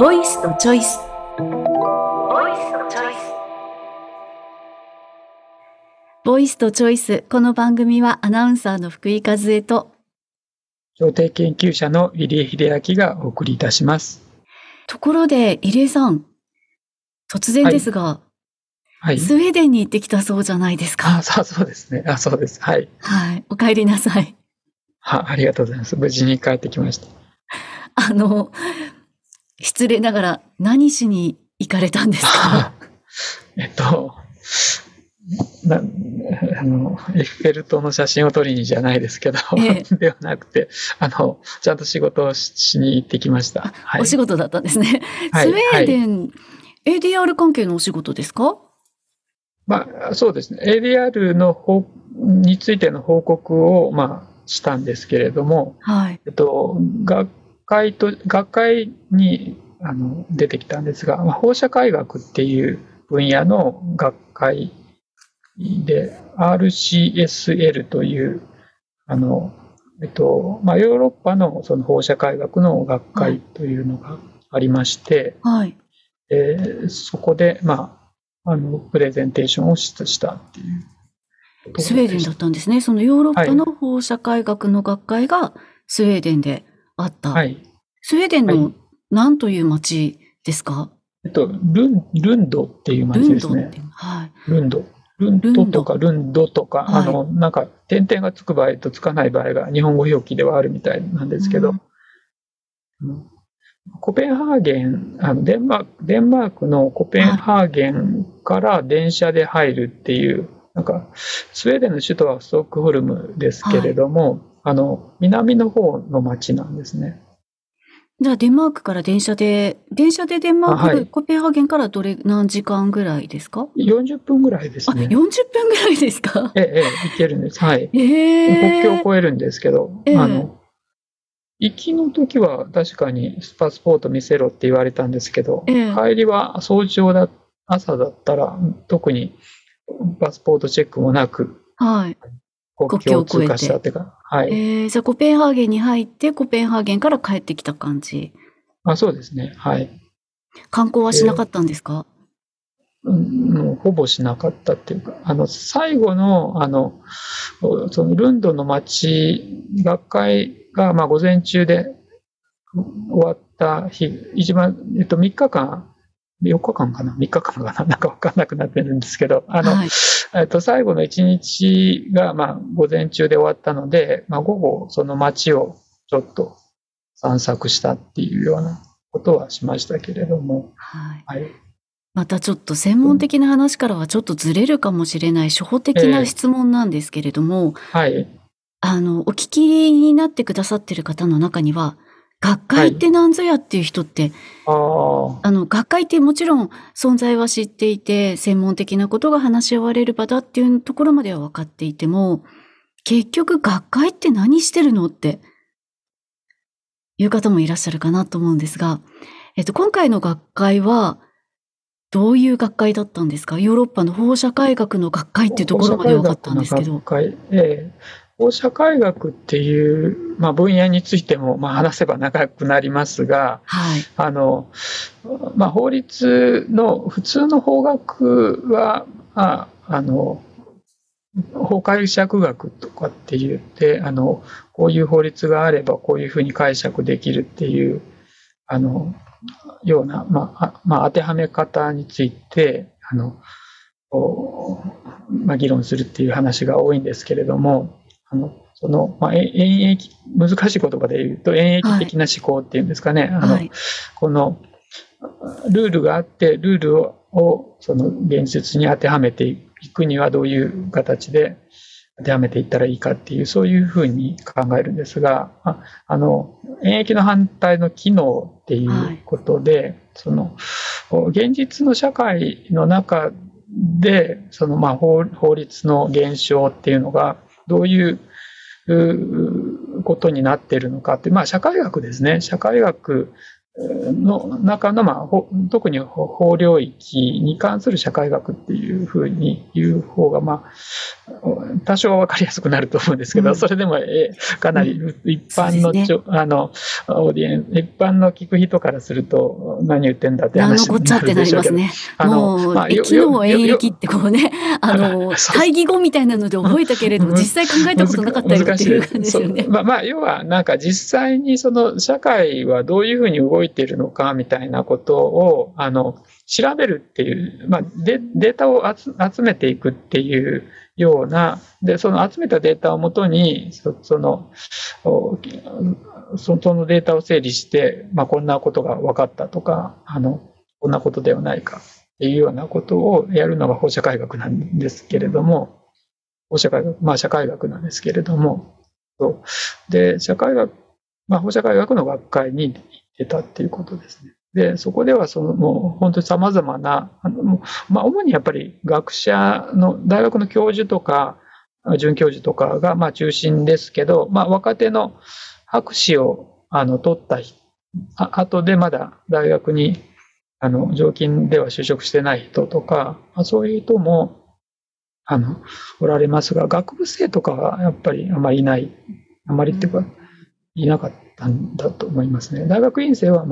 ボイスとチョイス。ボイスとチョイス。この番組はアナウンサーの福井和恵と評定研究者の入江秀明がお送りいたします。ところで入江さん、突然ですが、はい、スウェーデンに行ってきたそうじゃないですか。そうですね。そうです。はい。はい。お帰りなさい。ありがとうございます。無事に帰ってきました。失礼ながら何しに行かれたんですか？エッフェル塔の写真を撮りにじゃないですけど、ではなくて、ちゃんと仕事を しに行ってきました。はい、お仕事だったんですね。はい、スウェーデン、はい、ADR 関係のお仕事ですか？そうですね。ADR の方についての報告を、したんですけれども、はい、学会に出てきたんですが、放射解学っていう分野の学会で RCSL というヨーロッパのその放射解学の学会というのがありまして、はい、そこでプレゼンテーションをしたっていう。スウェーデンだったんですね。そのヨーロッパの放射解学の学会がスウェーデンであった。はい、スウェーデンの何という町ですか？ルンドっていう町ですね。ルンドとか、はい、なんか点々がつく場合とつかない場合が日本語表記ではあるみたいなんですけど、コペンハーゲン、デンマークのコペンハーゲンから電車で入るっていう、なんかスウェーデンの首都はストックホルムですけれども、南の方の町なんですね。じゃあデンマークから電車でデンマーク、はい、コペンハーゲンから何時間ぐらいですか？40分ぐらいですね。40分ぐらいですか？行けるんです。はい。国境を越えるんですけど、行きの時は確かにパスポート見せろって言われたんですけど、帰りは朝だったら特にパスポートチェックもなく、はい、国境を通過したっていうか、はい。じゃあコペンハーゲンに入ってコペンハーゲンから帰ってきた感じ。そうですね。はい。観光はしなかったんですか？ほぼしなかったっていうか、最後のそのルンドの町学会が午前中で終わった日、3日間かな、なんか分かんなくなってるんですけど、はい、最後の1日が、午前中で終わったので、午後、その街をちょっと散策したっていうようなことはしましたけれども。はい。またちょっと専門的な話からはちょっとずれるかもしれない、初歩的な質問なんですけれども、お聞きになってくださってる方の中には、学会ってなんぞやっていう人って、学会ってもちろん存在は知っていて、専門的なことが話し合われる場だっていうところまでは分かっていても、結局学会って何してるのっていう方もいらっしゃるかなと思うんですが、今回の学会はどういう学会だったんですか？ヨーロッパの放射解学の学会っていうところまで分かったんですけど。放射解学っていう、分野についても、話せば長くなりますが、はい、法律の普通の法学は法解釈学とかって言ってこういう法律があればこういうふうに解釈できるっていうような、当てはめ方について議論するっていう話が多いんですけれども。難しい言葉で言うと演繹的な思考っていうんですかね、このルールがあってルールをその現実に当てはめていくにはどういう形で当てはめていったらいいかっていうそういうふうに考えるんですが演繹の反対の機能っていうことで、その現実の社会の中でその法律の現象っていうのがどういうことになっているのかって、社会学ですね。社会学の中の、特に法領域に関する社会学っていうふうに言う方が、多少は分かりやすくなると思うんですけど、それでもかなり一般のオーディエンス、一般の聞く人からすると何言ってんだって話になるでしょうけど、昨日演劇ってこうね、会議語みたいなので覚えたけれども実際考えたことなかったよっていう感じですよね。要はなんか実際にその社会はどういうふうに動いているのかみたいなことを調べるっていう、データを集めていくっていうような、その集めたデータをもとにそのデータを整理して、こんなことが分かったとかこんなことではないかっていうようなことをやるのが法社会学なんですけれども、法社会学、社会学なんですけれども、で社会学、法社会学の学会に出たっていうことですね。で、そこではもう本当に様々な、主にやっぱり学者の、大学の教授とか、准教授とかが中心ですけど、若手の博士を取った後でまだ大学に、常勤では就職してない人とか、そういう人も、おられますが、学部生とかはやっぱりあまりっていうか、いなかったんだと思いますね。大学院生は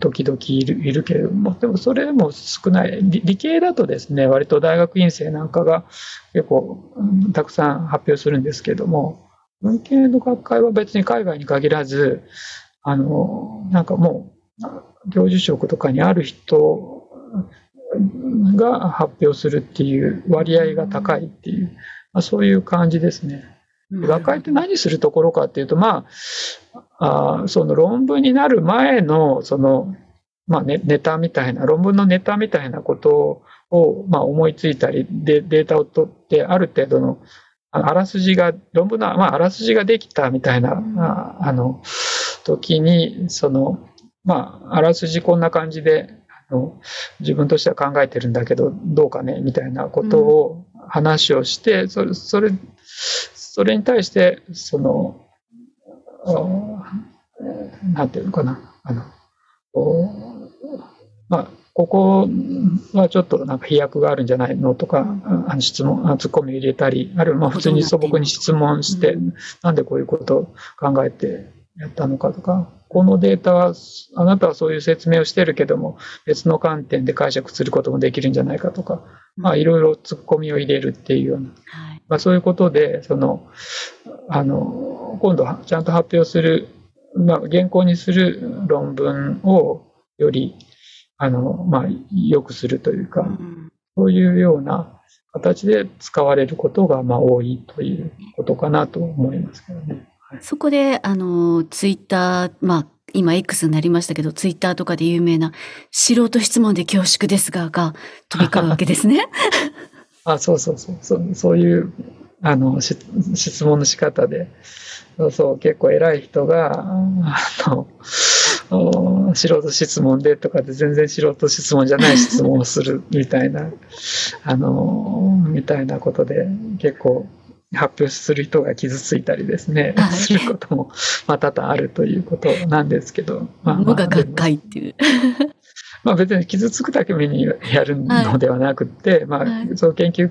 時々いるけれども、でもそれも少ない。理系だとですね、割と大学院生なんかが結構たくさん発表するんですけども、文系の学会は別に海外に限らず、なんかもう教授職とかにある人が発表するっていう割合が高いっていう、そういう感じですね。学会って何するところかっていうと、その論文になる前の、ネタみたいな、論文のネタみたいなことを、思いついたり、データを取って、ある程度の、論文の、あらすじができたみたいな、時に、あらすじこんな感じで、自分としては考えてるんだけど、どうかね、みたいなことを、話をして、それに対して、なんていうのかな、ここはちょっとなんか飛躍があるんじゃないのとか、ツッコミを入れたり、あるいは普通に素朴に質問して、なんでこういうことを考えてやったのかとか、このデータは、あなたはそういう説明をしてるけども、別の観点で解釈することもできるんじゃないかとか、いろいろツッコミを入れるっていうような。そういうことで、今度はちゃんと発表する、原稿にする論文をより、良くするというか、そういうような形で使われることが、多いということかなと思いますけどね。そこで、ツイッター、今 X になりましたけど、ツイッターとかで有名な、素人質問で恐縮ですが、が飛び交うわけですね。そういう質問の仕方で、結構偉い人が素人質問でとかで、全然素人質問じゃない質問をするみたいなみたいなことで、結構発表する人が傷ついたりですね、することも多々あるということなんですけど、もが学会っていう。別に傷つくだけ目にやるのではなくて、その研究者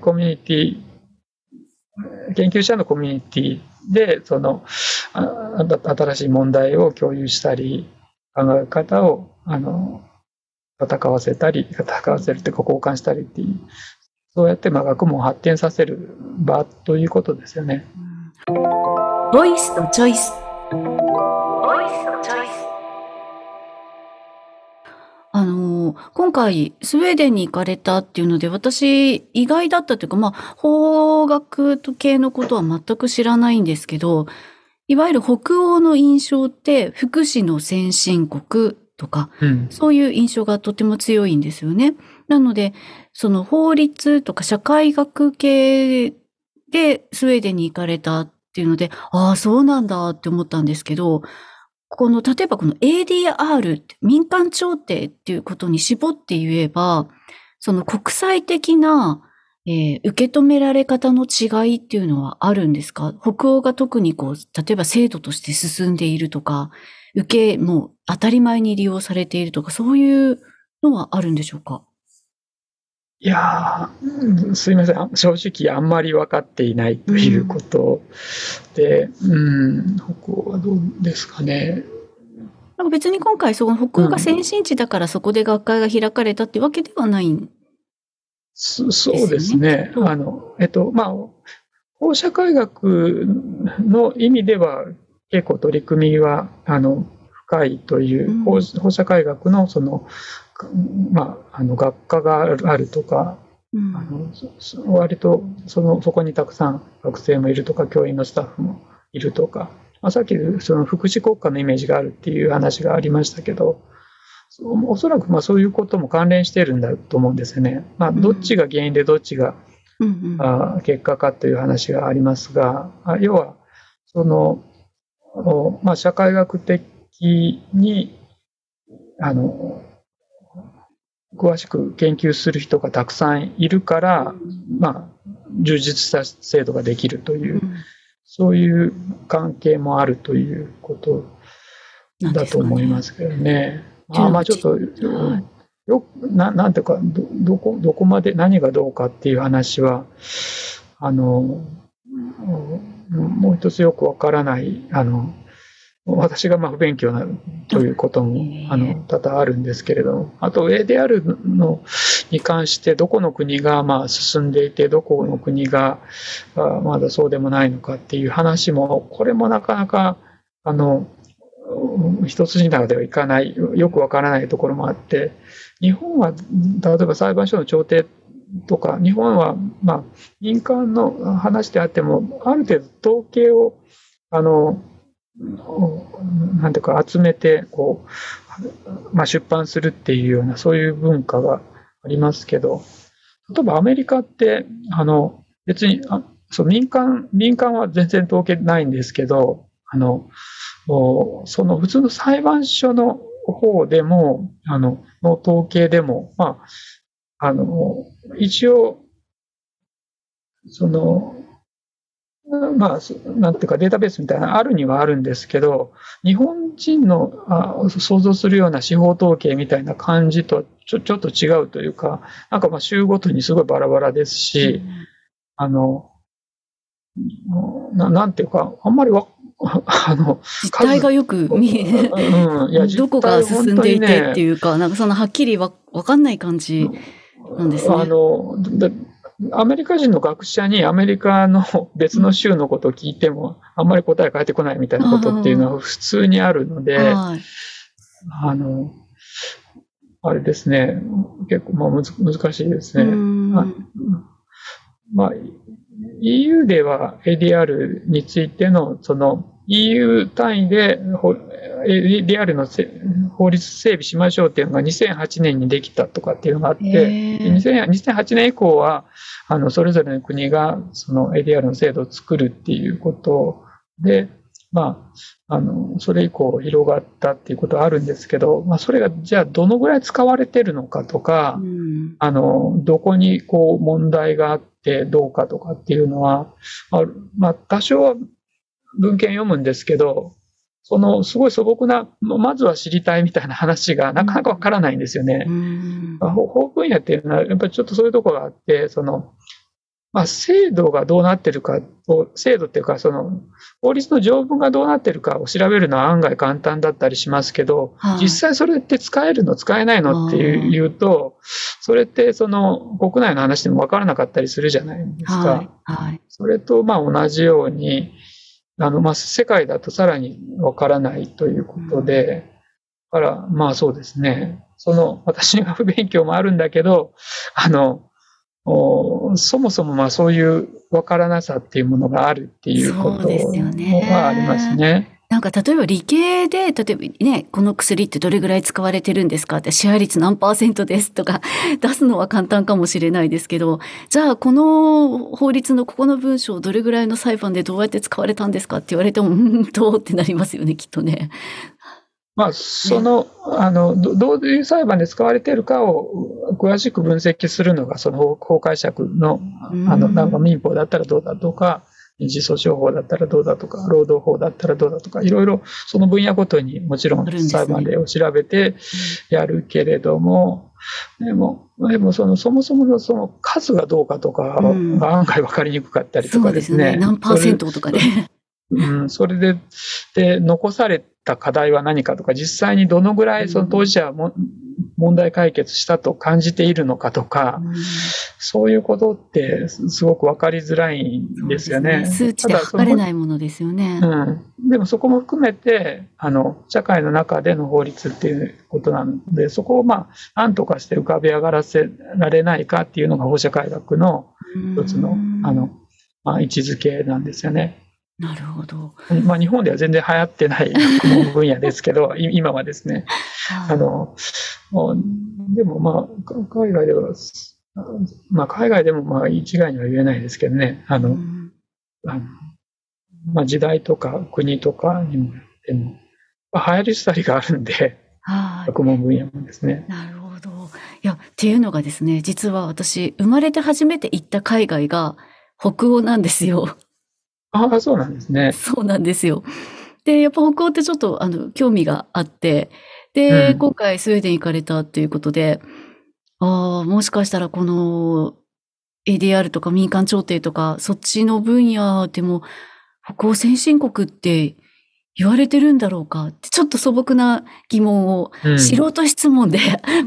のコミュニティで、新しい問題を共有したり、考え方を、戦わせるというか、交換したりっていう、そうやって学問を発展させる場ということですよね。ボイスとチョイス。今回スウェーデンに行かれたっていうので、私意外だったというか、法学系のことは全く知らないんですけど、いわゆる北欧の印象って福祉の先進国とか、そういう印象がとても強いんですよね。なので、法律とか社会学系でスウェーデンに行かれたっていうので、ああ、そうなんだって思ったんですけど、例えばこの ADR、民間調停っていうことに絞って言えば、国際的な、受け止められ方の違いっていうのはあるんですか？北欧が特に例えば制度として進んでいるとか、受けもう当たり前に利用されているとか、そういうのはあるんでしょうか？いやー、すいません、正直あんまり分かっていないということで、北欧はどうですかね。なんか別に今回その北欧が先進地だからそこで学会が開かれたってわけではないんですよね。そうですね。法社会学の意味では結構取り組みは深いという、法社会学のその、学科があるとか、割とそこにたくさん学生もいるとか、教員のスタッフもいるとか、さっきその福祉国家のイメージがあるっていう話がありましたけど、おそらくそういうことも関連してるんだと思うんですよね。どっちが原因でどっちが結果かという話がありますが、要はその社会学的に詳しく研究する人がたくさんいるから、充実した制度ができるという、そういう関係もあるということだと思いますけどね。ちょっとなんていうか、どこまで何がどうかっていう話はもう一つよくわからない、私が不勉強なということも多々あるんですけれども、あと ADR に関してどこの国が進んでいてどこの国がまだそうでもないのかっていう話も、これもなかなか一筋縄ではいかない、よくわからないところもあって、日本は例えば裁判所の調停とか、日本は民間の話であってもある程度統計をなんていうか集めて出版するっていうような、そういう文化がありますけど、例えばアメリカって別に民間は全然統計ないんですけど、その普通の裁判所の方でもの統計でも、一応なんていうかデータベースみたいなのあるにはあるんですけど、日本人の想像するような司法統計みたいな感じとちょっと違うというか、なんか州ごとにすごいバラバラですし、なんていうか、あんまり実態がよく見えどこが進んでいてっていうか、なんかそんなはっきり分かんない感じなんですね。アメリカ人の学者にアメリカの別の州のことを聞いてもあんまり答え返ってこないみたいなことっていうのは普通にあるので、あれですね、結構難しいですね。EU では ADR についてのEU 単位で ADR の法律整備しましょうっていうのが2008年にできたとかっていうのがあって、2008年以降はそれぞれの国がADR の制度を作るっていうことで、それ以降広がったっていうことはあるんですけど、それがじゃあどのぐらい使われてるのかとか、どこに問題があってどうかとかっていうのは、多少は文献読むんですけど、すごい素朴な、まずは知りたいみたいな話がなかなかわからないんですよね。法分野っていうのは、やっぱりちょっとそういうところがあって、制度がどうなってるかを、制度っていうか、法律の条文がどうなってるかを調べるのは案外簡単だったりしますけど、実際それって使えるの、使えないのっていうと、それって国内の話でもわからなかったりするじゃないですか。それと同じように、世界だとさらにわからないということで、だからそうですね、私が不勉強もあるんだけど、そもそもそういうわからなさっていうものがあるっていうことはありますね。なんか例えば理系で、この薬ってどれぐらい使われてるんですかって、シェア率何%ですとか出すのは簡単かもしれないですけど、じゃあこの法律のここの文章どれぐらいの裁判でどうやって使われたんですかって言われても、ってなりますよね、きっとね。どういう裁判で使われているかを詳しく分析するのが、法解釈の、民法だったらどうだとか、児相処法だったらどうだとか、労働法だったらどうだとか、いろいろその分野ごとにもちろん裁判例を調べてやるけれども、でもそもそものその数がどうかとかが案外分かりにくかったりとかですね。何%とかで。それで残された課題は何かとか、実際にどのぐらいその当事者も問題解決したと感じているのかとか、そういうことってすごく分かりづらいんですよね。数値で測れないものですよね。でもそこも含めて社会の中での法律っていうことなんで、そこを何とかして浮かび上がらせられないかっていうのが法社会学の一つの、位置づけなんですよね。なるほど。日本では全然流行ってない分野ですけど今はですね、でも海外では、海外でも一概には言えないですけどね、時代とか国とかにも流行りしたりがあるんで、学問分野もですね。なるほど。いや、っていうのがですね、実は私生まれて初めて行った海外が北欧なんですよ。あ、そうなんですね。そうなんですよ。で、やっぱ北欧ってちょっと興味があって、で、今回スウェーデン行かれたということで、もしかしたらこの ADR とか民間調停とか、そっちの分野でも北欧先進国って言われてるんだろうかって、ちょっと素朴な疑問を素人質問で、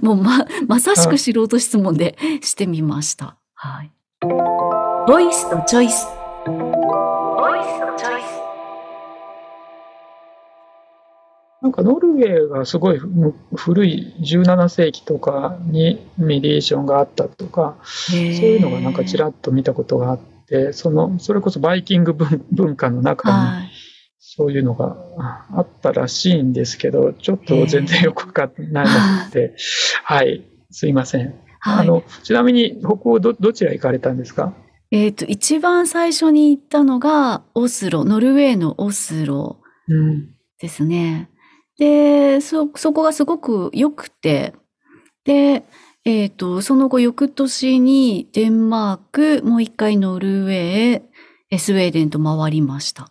もうまさしく素人質問でしてみました。はい。ボイスとチョイス。なんかノルウェーがすごい古い17世紀とかにメディエーションがあったとか、そういうのがなんかちらっと見たことがあって、それこそバイキング文化の中にそういうのがあったらしいんですけど、ちょっと全然よく分かってないので、はい、すいません。ちなみに北欧どちら行かれたんですか？一番最初に行ったのがオスロ、ノルウェーのオスロですね。で、そこがすごく良くて、で、その後翌年にデンマーク、もう一回ノルウェー、スウェーデンと回りました。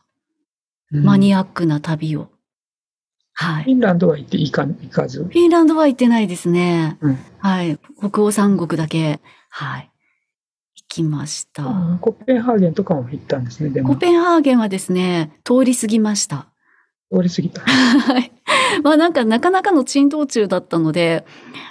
マニアックな旅を。はい。フィンランドは行かず？フィンランドは行ってないですね。はい。北欧三国だけ。はい。きました。コペンハーゲンとかも行ったんですね。でもコペンハーゲンはですね、通り過ぎました。通り過ぎた。はい。なかなかの珍道中だったので、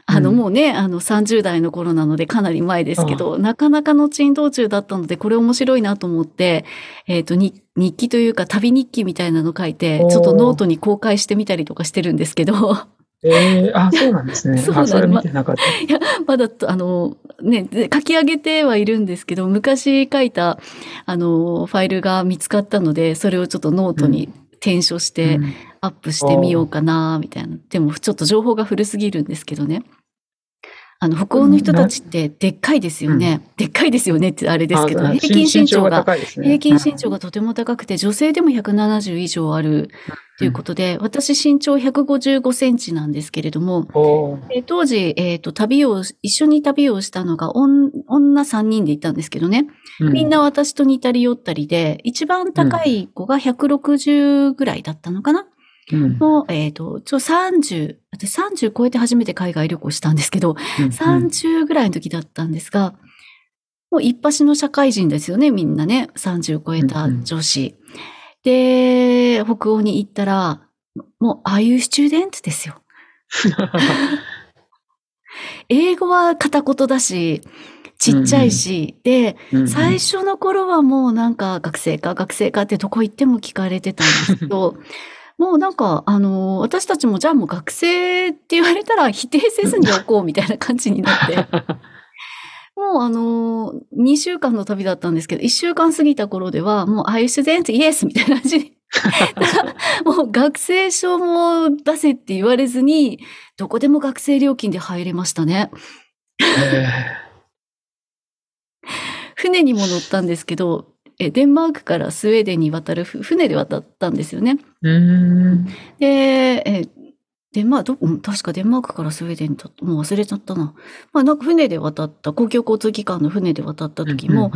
もうね、30代の頃なのでかなり前ですけど、なかなかの珍道中だったので、これ面白いなと思って、日記というか旅日記みたいなの書いて、ちょっとノートに公開してみたりとかしてるんですけど。そうなんですね。それ見てなかった。いや、まだね、書き上げてはいるんですけど、昔書いたファイルが見つかったので、それをちょっとノートに転写してアップしてみようかなみたいな。でもちょっと情報が古すぎるんですけどね。北欧の人たちってでっかいですよね。でっかいですよねってあれですけど、平均身長がとても高くて、女性でも170以上あるということで、私身長155センチなんですけれども、当時、一緒に旅をしたのが女3人で行ったんですけどね、みんな私と似たり寄ったりで、一番高い子が160ぐらいだったのかな。もう、30超えて初めて海外旅行したんですけど、30ぐらいの時だったんですが、もう一発の社会人ですよね、みんなね、30超えた女子。で、北欧に行ったら、もう、Are you student? ですよ。英語は片言だし、ちっちゃいし、で、最初の頃はもうなんか、学生かってどこ行っても聞かれてたんですけど、もうなんか、私たちもじゃあもう学生って言われたら否定せずにおこうみたいな感じになって。もう2週間の旅だったんですけど、1週間過ぎた頃では、もう、I student yes みたいな感じに。もう学生証も出せって言われずに、どこでも学生料金で入れましたね。船にも乗ったんですけど、デンマークからスウェーデンに渡る船で渡ったんですよね。で、デンマーク、確かデンマークからスウェーデンだった、もう忘れちゃったな。まあなんか船で渡った、公共交通機関の船で渡った時も、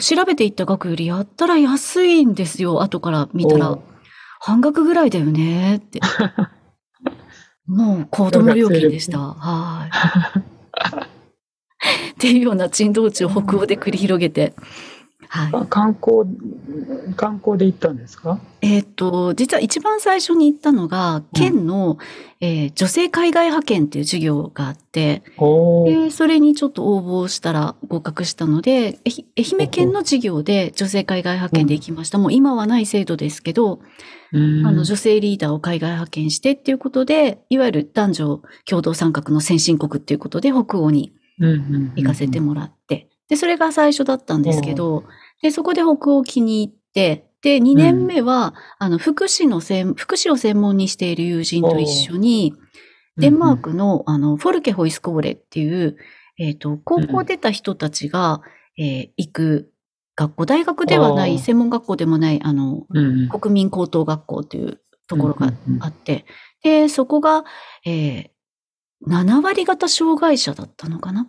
調べていった額よりやったら安いんですよ、後から見たら。半額ぐらいだよねって。もう子供料金でした。はい。っていうような珍道中を北欧で繰り広げて。はい、観光で行ったんですか？実は一番最初に行ったのが、県の、女性海外派遣っていう授業があって、それにちょっと応募したら合格したので、愛媛県の授業で女性海外派遣で行きました。もう今はない制度ですけど、女性リーダーを海外派遣してっていうことで、いわゆる男女共同参画の先進国っていうことで北欧に行かせてもらって、で、それが最初だったんですけど、で、そこで北欧気に入って、で、2年目は、福祉を専門にしている友人と一緒に、デンマークの、フォルケホイスコーレっていう、高校出た人たちが、行く学校、大学ではない、専門学校でもない、国民高等学校というところがあって、で、そこが、7割型障害者だったのかな。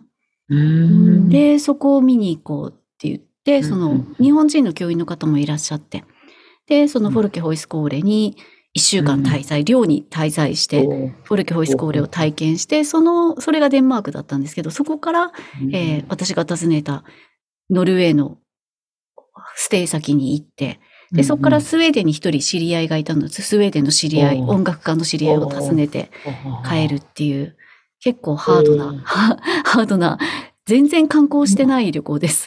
で、そこを見に行こうって言って、日本人の教員の方もいらっしゃって、で、そのフォルケホイスコーレに1週間滞在、寮に滞在して、フォルケホイスコーレを体験して、それがデンマークだったんですけど、そこから、私が訪ねたノルウェーのステイ先に行って、で、そこからスウェーデンに一人知り合いがいたので、スウェーデンの知り合い、音楽家の知り合いを訪ねて帰るっていう、結構ハードな、全然観光してない旅行です。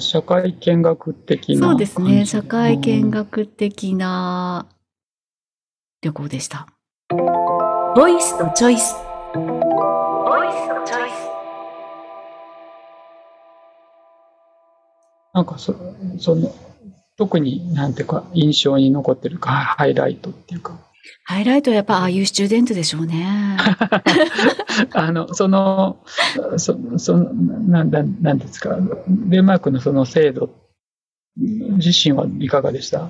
社会見学的な。そうですね。社会見学的な旅行でした。ボイスとチョイス。なんか特になんていうか、印象に残ってるか、ハイライトっていうか。ハイライトはやっぱああいうスチューデントでしょうね。なんですか、デンマークのその制度自身はいかがでした？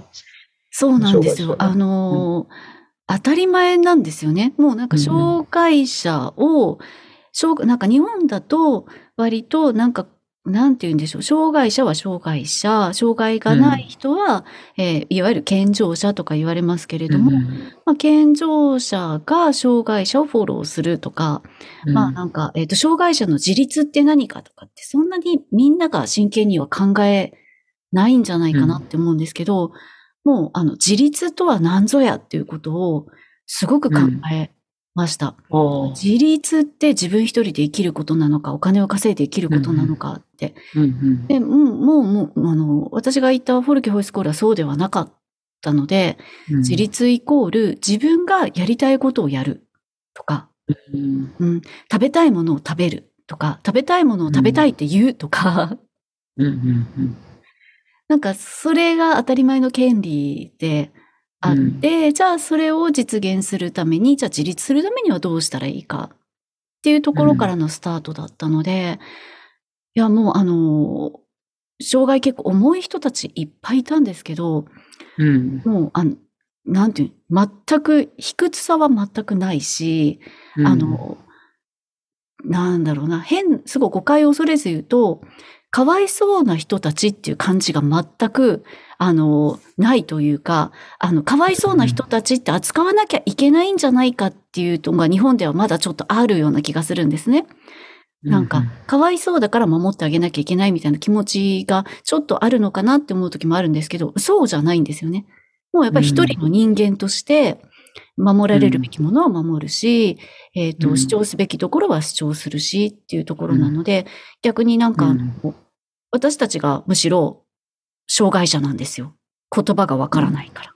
そうなんですよ。当たり前なんですよね。もうなんか障害者を、なんか日本だと割となんか、なんて言うんでしょう。障害者は障害者、障害がない人は、いわゆる健常者とか言われますけれども、健常者が障害者をフォローするとか、障害者の自立って何かとかって、そんなにみんなが真剣には考えないんじゃないかなって思うんですけど、もう、自立とは何ぞやっていうことをすごく考えました。自立って自分一人で生きることなのか、お金を稼いで生きることなのかって。で、もう私が行ったフォルケホイスコールはそうではなかったので、自立イコール自分がやりたいことをやるとか、食べたいものを食べるとか、食べたいものを食べたいって言うとか、なんかそれが当たり前の権利で、あって、じゃあそれを実現するために、じゃあ自立するためにはどうしたらいいかっていうところからのスタートだったので、いやもう障害結構重い人たちいっぱいいたんですけど、もうなんていうの、全く、卑屈さは全くないし、なんだろうな、すごい誤解を恐れず言うと、かわいそうな人たちっていう感じが全く、ないというか、かわいそうな人たちって扱わなきゃいけないんじゃないかっていうのが日本ではまだちょっとあるような気がするんですね。なんか、かわいそうだから守ってあげなきゃいけないみたいな気持ちがちょっとあるのかなって思う時もあるんですけど、そうじゃないんですよね。もうやっぱり一人の人間として、守られるべきものは守るし、主張すべきところは主張するしっていうところなので、逆になんか、私たちがむしろ障害者なんですよ。言葉がわからないから。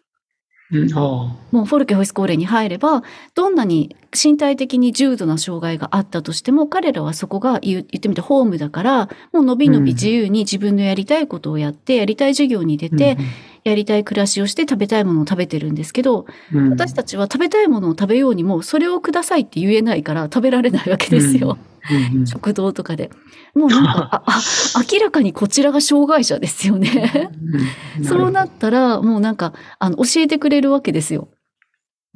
もうフォルケホイスコーレに入れば、どんなに身体的に重度な障害があったとしても、彼らはそこが言ってみてホームだから、もうのびのび自由に自分のやりたいことをやって、やりたい授業に出て、やりたい暮らしをして食べたいものを食べてるんですけど、私たちは食べたいものを食べようにも、それをくださいって言えないから食べられないわけですよ。食堂とかで。もうなんか、明らかにこちらが障害者ですよね。そうなったら、もうなんか、教えてくれるわけですよ。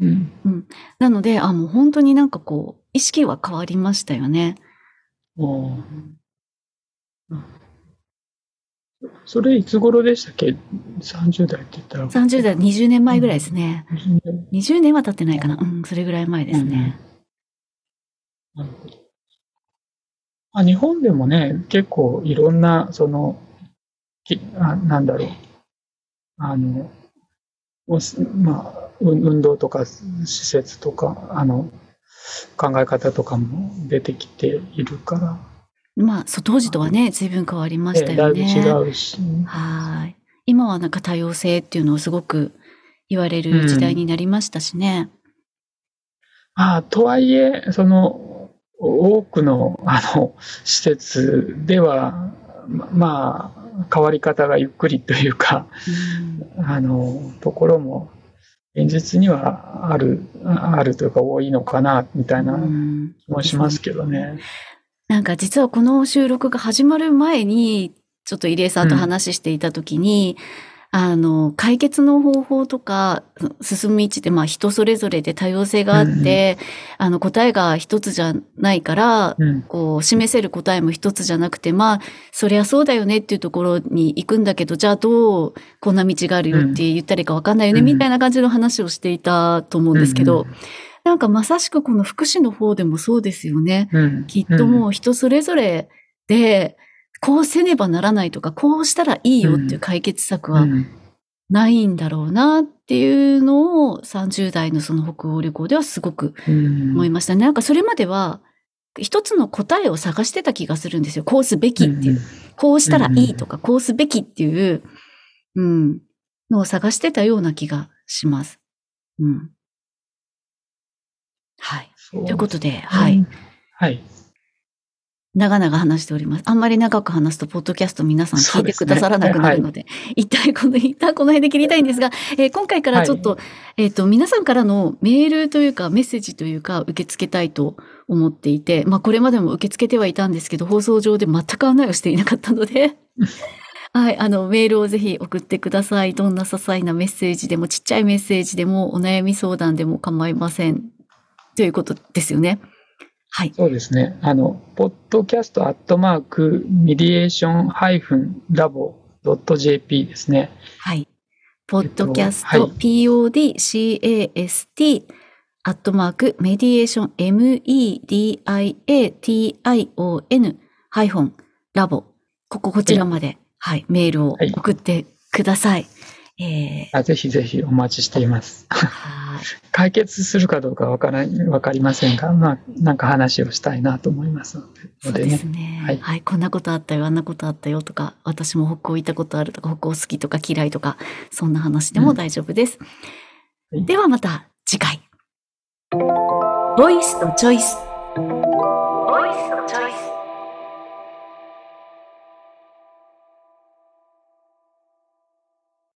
うんうん、なのでもう本当になんかこう意識は変わりましたよね。おー、うん、それいつ頃でしたっけ？30代って言ったら30代20年前ぐらいですね、うん、20年は経ってないかな、うん、それぐらい前ですね、うん、なるほど。日本でもね結構いろんなそのなんだろうまあ、運動とか施設とか考え方とかも出てきているから、まあ、当時とはね随分変わりましたよね、だいぶ違うし、はい、今はなんか多様性っていうのをすごく言われる時代になりましたしね、うん、とはいえその多くの施設ではまあ変わり方がゆっくりというか、うん、ところも現実にはあるというか多いのかなみたいな気もしますけどね、うん、なんか実はこの収録が始まる前にちょっと入江さんと話していた時に、うん、解決の方法とか進む道って人それぞれで多様性があって、うん、答えが一つじゃないから、うん、こう示せる答えも一つじゃなくてそりゃそうだよねっていうところに行くんだけど、じゃあどうこんな道があるよって言ったらいいか分かんないよね、うん、みたいな感じの話をしていたと思うんですけど、うん、なんかまさしくこの福祉の方でもそうですよね、うん、きっともう人それぞれでこうせねばならないとかこうしたらいいよっていう解決策はないんだろうなっていうのを30代のその北欧旅行ではすごく思いましたね。なんかそれまでは一つの答えを探してた気がするんですよ。こうすべきっていう、こうしたらいいとかこうすべきっていう、うん、のを探してたような気がします。うん、はい。ということで、はい。はい。長々話しております。あんまり長く話すとポッドキャスト皆さん聞いてくださらなくなるの で、はい、一旦この辺で切りたいんですが、今回からちょっと、はい、皆さんからのメールというかメッセージというか受け付けたいと思っていて、これまでも受け付けてはいたんですけど放送上で全く案内をしていなかったのではい、メールをぜひ送ってください。どんな些細なメッセージでもちっちゃいメッセージでもお悩み相談でも構いませんということですよね。はい、そうですね。podcast@mediation-labo.jp ですね。はい。podcast、podcast @mediation mediation-labo こちらまで、はい、メールを送ってください。ぜひぜひお待ちしています。解決するかどうかわかりませんが、なんか話をしたいなと思いますので、ね。そうですね。はい、はい、こんなことあったよ、あんなことあったよとか、私も北欧行ったことあるとか、北欧好きとか嫌いとか、そんな話でも大丈夫です。うん、ではまた次回。ボイスとチョイス。